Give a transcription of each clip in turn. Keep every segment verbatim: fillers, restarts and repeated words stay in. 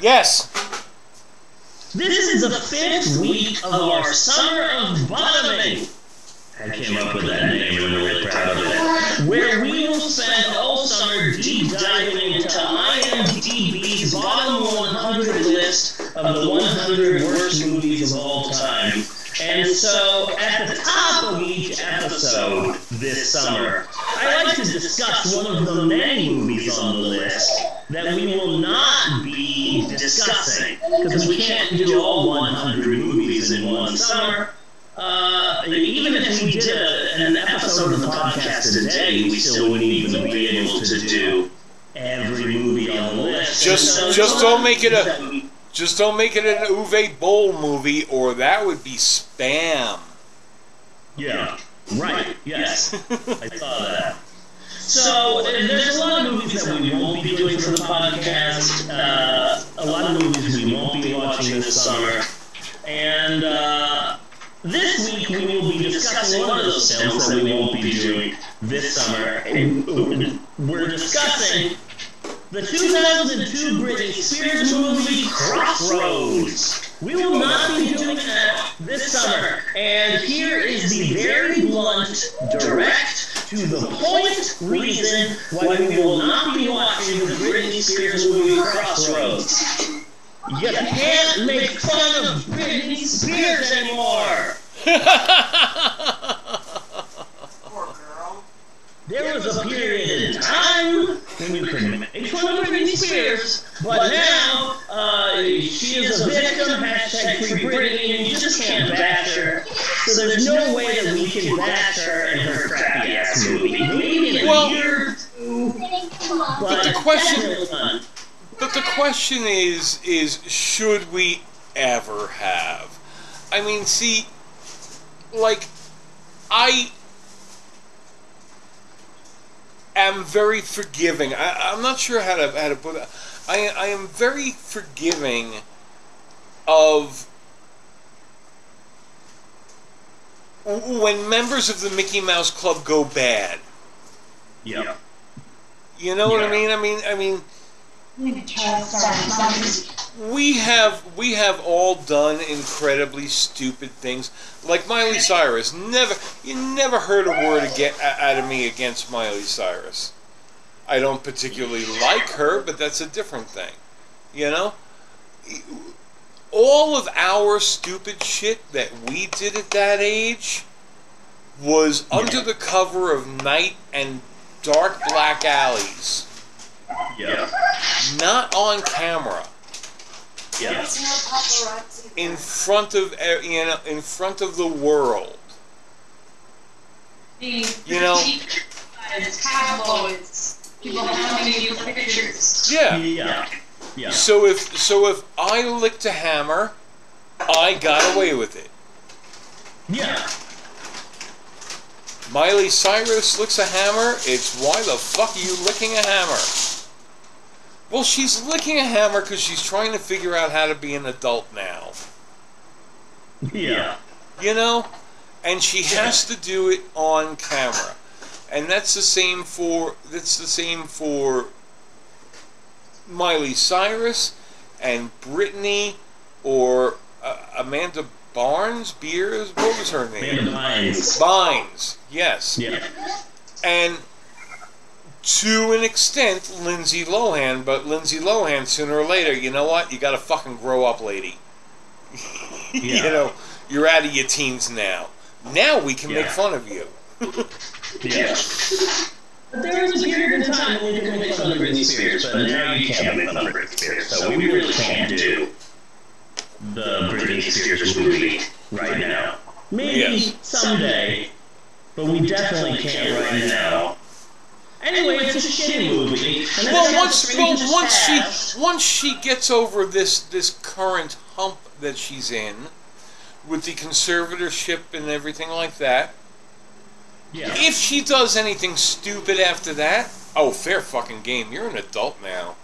Yes. This is the fifth week of our Summer of Bottoming. I came up with that name and I'm really proud of it. Where we will spend all summer deep diving into IMDb's bottom one hundred list of the one hundred worst movies of all time. And so, at the top of each episode this summer, I like to discuss one of the many movies on the list that we will not be discussing, because we can't do all one hundred movies in one summer. Uh, even if we did a, an episode of the podcast today, we still wouldn't even be able to do every movie on the list. Just, so just don't make it a... Just don't make it an Uwe Boll movie, or that would be spam. Yeah, right, yes. I saw that. So, there's a lot of movies that we won't be doing for the podcast, uh, a lot of movies we won't be watching this summer, and uh, this week we will be discussing one of those films that we won't be doing this summer, and we're discussing the two thousand two Britney Spears movie, Crossroads. We will not be doing that this summer. And here is the very blunt, direct, to the point reason why we will not be watching the Britney Spears movie, Crossroads. You can't make fun of Britney Spears anymore. Poor girl. There was a period in time when we couldn't make fun of Britney Spears, but now uh, she is a victim, hashtag free Britney, and you just can't bash her. So there's no way that we can bash her in her crappy ass movie. Maybe in well, a year or two, but, but the question, but the question is, is should we ever have? I mean, see, like, I. I'm very forgiving. I, I'm not sure how to how to put it. I I am very forgiving of when members of the Mickey Mouse Club go bad. Yeah. You know yeah. what I mean? I mean I mean. We have we have all done incredibly stupid things, like Miley Cyrus. Never you never heard a word again, out of me against Miley Cyrus. I don't particularly like her, but that's a different thing, you know. All of our stupid shit that we did at that age was yeah. under the cover of night and dark black alleys. Yeah. Not on camera. Yeah. In front of you know, in front of the world. The, you know. Tabloids. People handing you pictures. Yeah. Yeah. Yeah. So if so if I licked a hammer, I got away with it. Yeah. Miley Cyrus licks a hammer. It's why the fuck are you licking a hammer? Well, she's licking a hammer because she's trying to figure out how to be an adult now. Yeah. You know? And she yeah. has to do it on camera. And that's the same for that's the same for Miley Cyrus and Britney or uh, Amanda Barnes, Beers, what was her name? Amanda Bynes. Bynes, yes. Yeah. And to an extent, Lindsay Lohan, but Lindsay Lohan, sooner or later, you know what? You gotta fucking grow up, lady. Yeah. You know, you're out of your teens now. Now we can yeah. make fun of you. Yeah. But there was a period of time when we could make fun of Britney Spears, but now you can't make fun of Britney Spears. So we really can't do the Britney Spears movie right now. Maybe yes. someday, but we definitely can't right now. Anyway, it's a shitty movie. Well, once, well, once she once she gets over this this current hump that she's in, with the conservatorship and everything like that, yeah. if she does anything stupid after that, oh, fair fucking game. You're an adult now.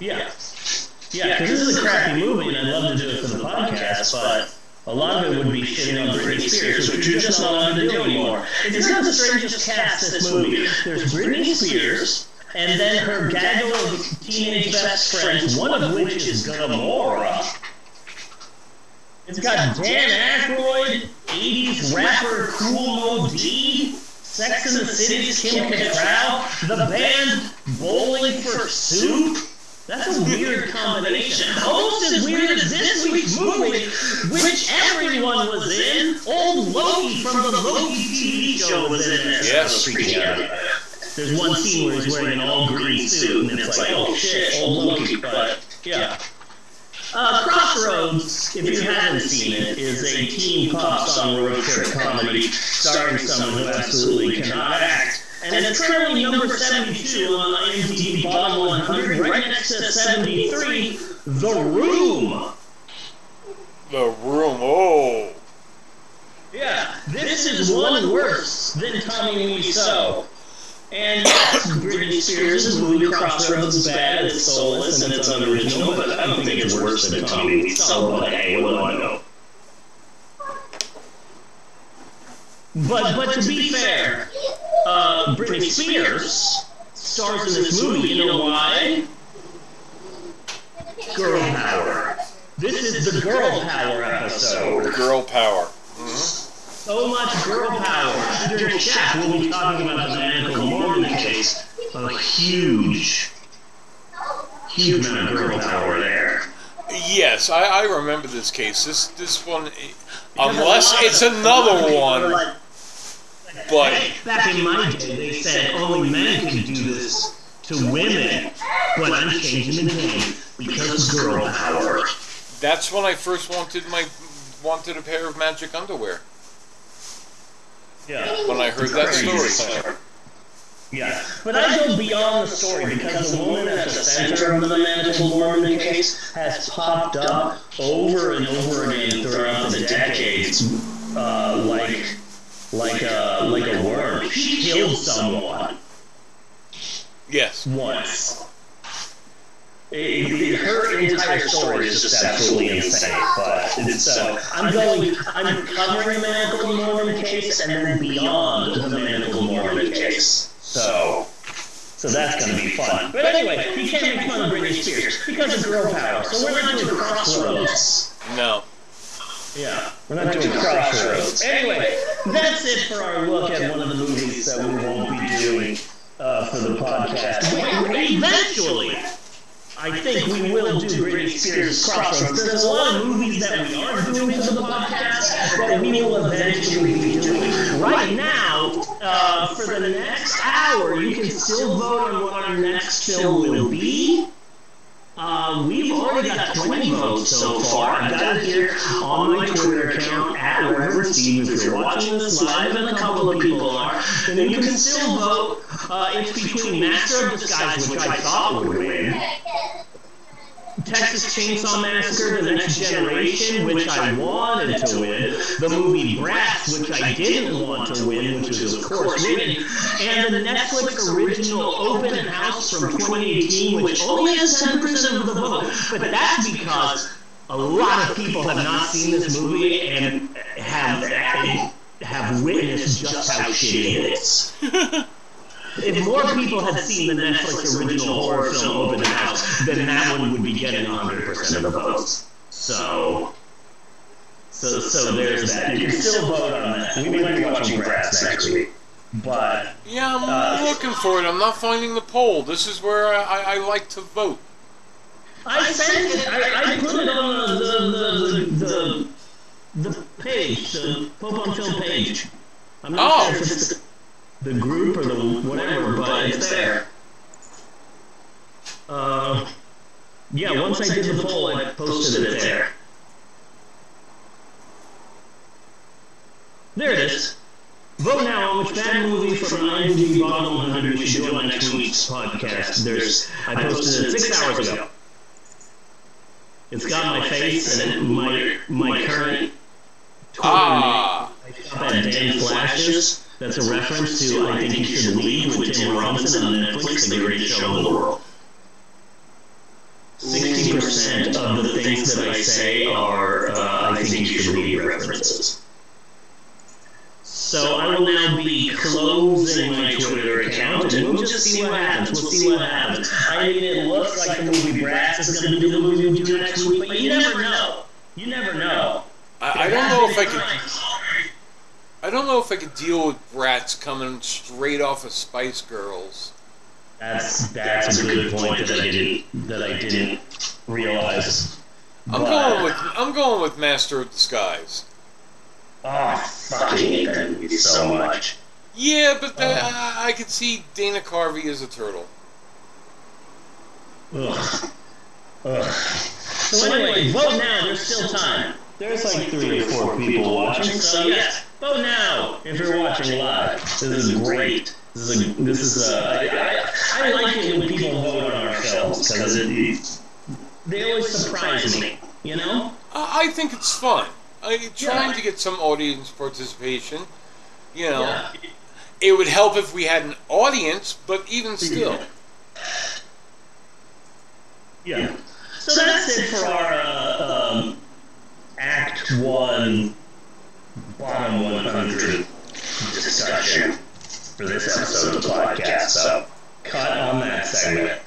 Yeah, yeah. Because yeah, yeah, this is a crappy movie, and I'd love to do it for the podcast, but a lot of it would be shitting on Britney Spears, which you're just not allowed to do anymore. It's not the strangest cast, this movie. There's Britney Spears, and then her gaggle of teenage best friends, one of which is Gamora. It's got Dan Aykroyd, eighties rapper Kool Moe Dee, Sex and the City's Kim Cattrall, the band Bowling for Soup. That's a weird combination. Almost as weird as this week's movie, which everyone was in. Old Loki from the Loki T V show was in this. Yes, there's one scene where he's wearing an all-green suit, and it's like, oh shit, old Loki, but yeah. Uh, Crossroads, if you haven't seen it, is a teen pop song road trip comedy starring someone who absolutely cannot act. And, and it's currently number seventy-two on IMDb Bottom one hundred, right next to seventy-three, The Room. The Room, oh. Yeah, this is one worse than Tommy Wiseau. And Britney Spears' movie Crossroads is bad, it's soulless, and it's unoriginal, but I don't think it's worse than Tommy Wiseau, but hey, what do I know? But, but to be fair, Uh, Britney Spears stars in this movie. You know why? Girl power. This is the girl power episode. Girl power. Mm-hmm. So much girl power. During Shack, we'll be talking about the Michael Mormon case. A huge, huge amount of girl power there. Yes, I, I remember this case. This this one, unless it's another one. But back, back in my day, they said only men could do this to women, but I'm changing the name because girl power. That's when I first wanted my wanted a pair of magic underwear. Yeah. When I heard that story. Yeah. But I go beyond the story because the woman at the center of the Amanda Bynes case has popped up over and over again throughout the decades, uh, like. Like a, like a worm. She killed someone. Yes. Once. It, it, her entire story is just absolutely insane. But it's, so I'm going, I'm covering the Michael Mormon case and then beyond the Michael Mormon case. So, so that's going to be fun. But anyway, you can't make fun of Britney Spears because of girl power. So we're not doing Crossroads. No. Yeah, we're not, we're not doing, doing Crossroads. Crossroads. Anyway, that's it for our look at one of the movies that we won't be doing uh, for the podcast. We, eventually, I think we will do Britney Spears' Crossroads. There's a lot of movies that we are doing for the podcast that we will eventually be doing. Right now, uh, for the next hour, you can still vote on what our next film will be. Uh, we've already got twenty votes so far. I've got it here on my Twitter account, at Wherever Steve, if you're watching this live, and a couple of people are. And then you can still vote. Uh, it's between Master of Disguise, which I thought would win, Texas Chainsaw Massacre, The Next Generation, which I wanted to win, the movie Brass, which I didn't want to win, which is, of course, winning, and the Netflix original Open House from twenty eighteen, which only has ten percent of the vote, but that's because a lot of people have not seen this movie and have, have witnessed just how shitty it is. If, if more people had seen the Netflix original horror film Open House, then that one would be getting one hundred percent of the votes. So, so, so there's that. You can still vote on that. We might be watching Brass next week. But yeah, I'm uh, looking for it. I'm not finding the poll. This is where I, I, I like to vote. I sent it. I, I put it on the the the the, the page, the Pope on Film page. I'm not oh. sure if it's the, The group or the whatever, but it's there. Uh, yeah, yeah, once I did the poll, I posted it there. There it is. Vote now on which bad movie from IMDb Bottom one hundred we should do on next week's podcast. There's, I posted it six hours ago. It's got my face and my my current Twitter ah. name. I shot that damn flashes. That's a reference to I Think You Should Leave with Tim Robinson on Netflix, the greatest show in the world. sixty percent of the things that I say are uh, I Think You Should Leave references. So I will now be closing my Twitter account. now, dude. We'll just see what happens. We'll see what happens. I mean, it looks like the movie Brass is going to be the movie we do next week, but you never know. You never know. I, I don't know if I could. I don't know if I could deal with Bratz coming straight off of Spice Girls. That's that's, that's a good point, point that, that I didn't that I didn't realize. I'm but, going with I'm going with Master of Disguise. Oh, I fucking hate that movie so much. Yeah, but that, uh, I could see Dana Carvey as a turtle. Ugh. Ugh. So, so anyway, vote now. There's still time. There's like three or four people watching, so yes, vote now if you're watching live. This is great. This is a, this is a, I, I, I like it when people vote on our films because it they always surprise me. You know? I think it's fun. I trying yeah. to get some audience participation. You know, yeah. it would help if we had an audience, but even still. Yeah. yeah. So, so that's, that's it for our. Uh, um, Act one, bottom one hundred discussion for this episode of the podcast, so cut on that segment.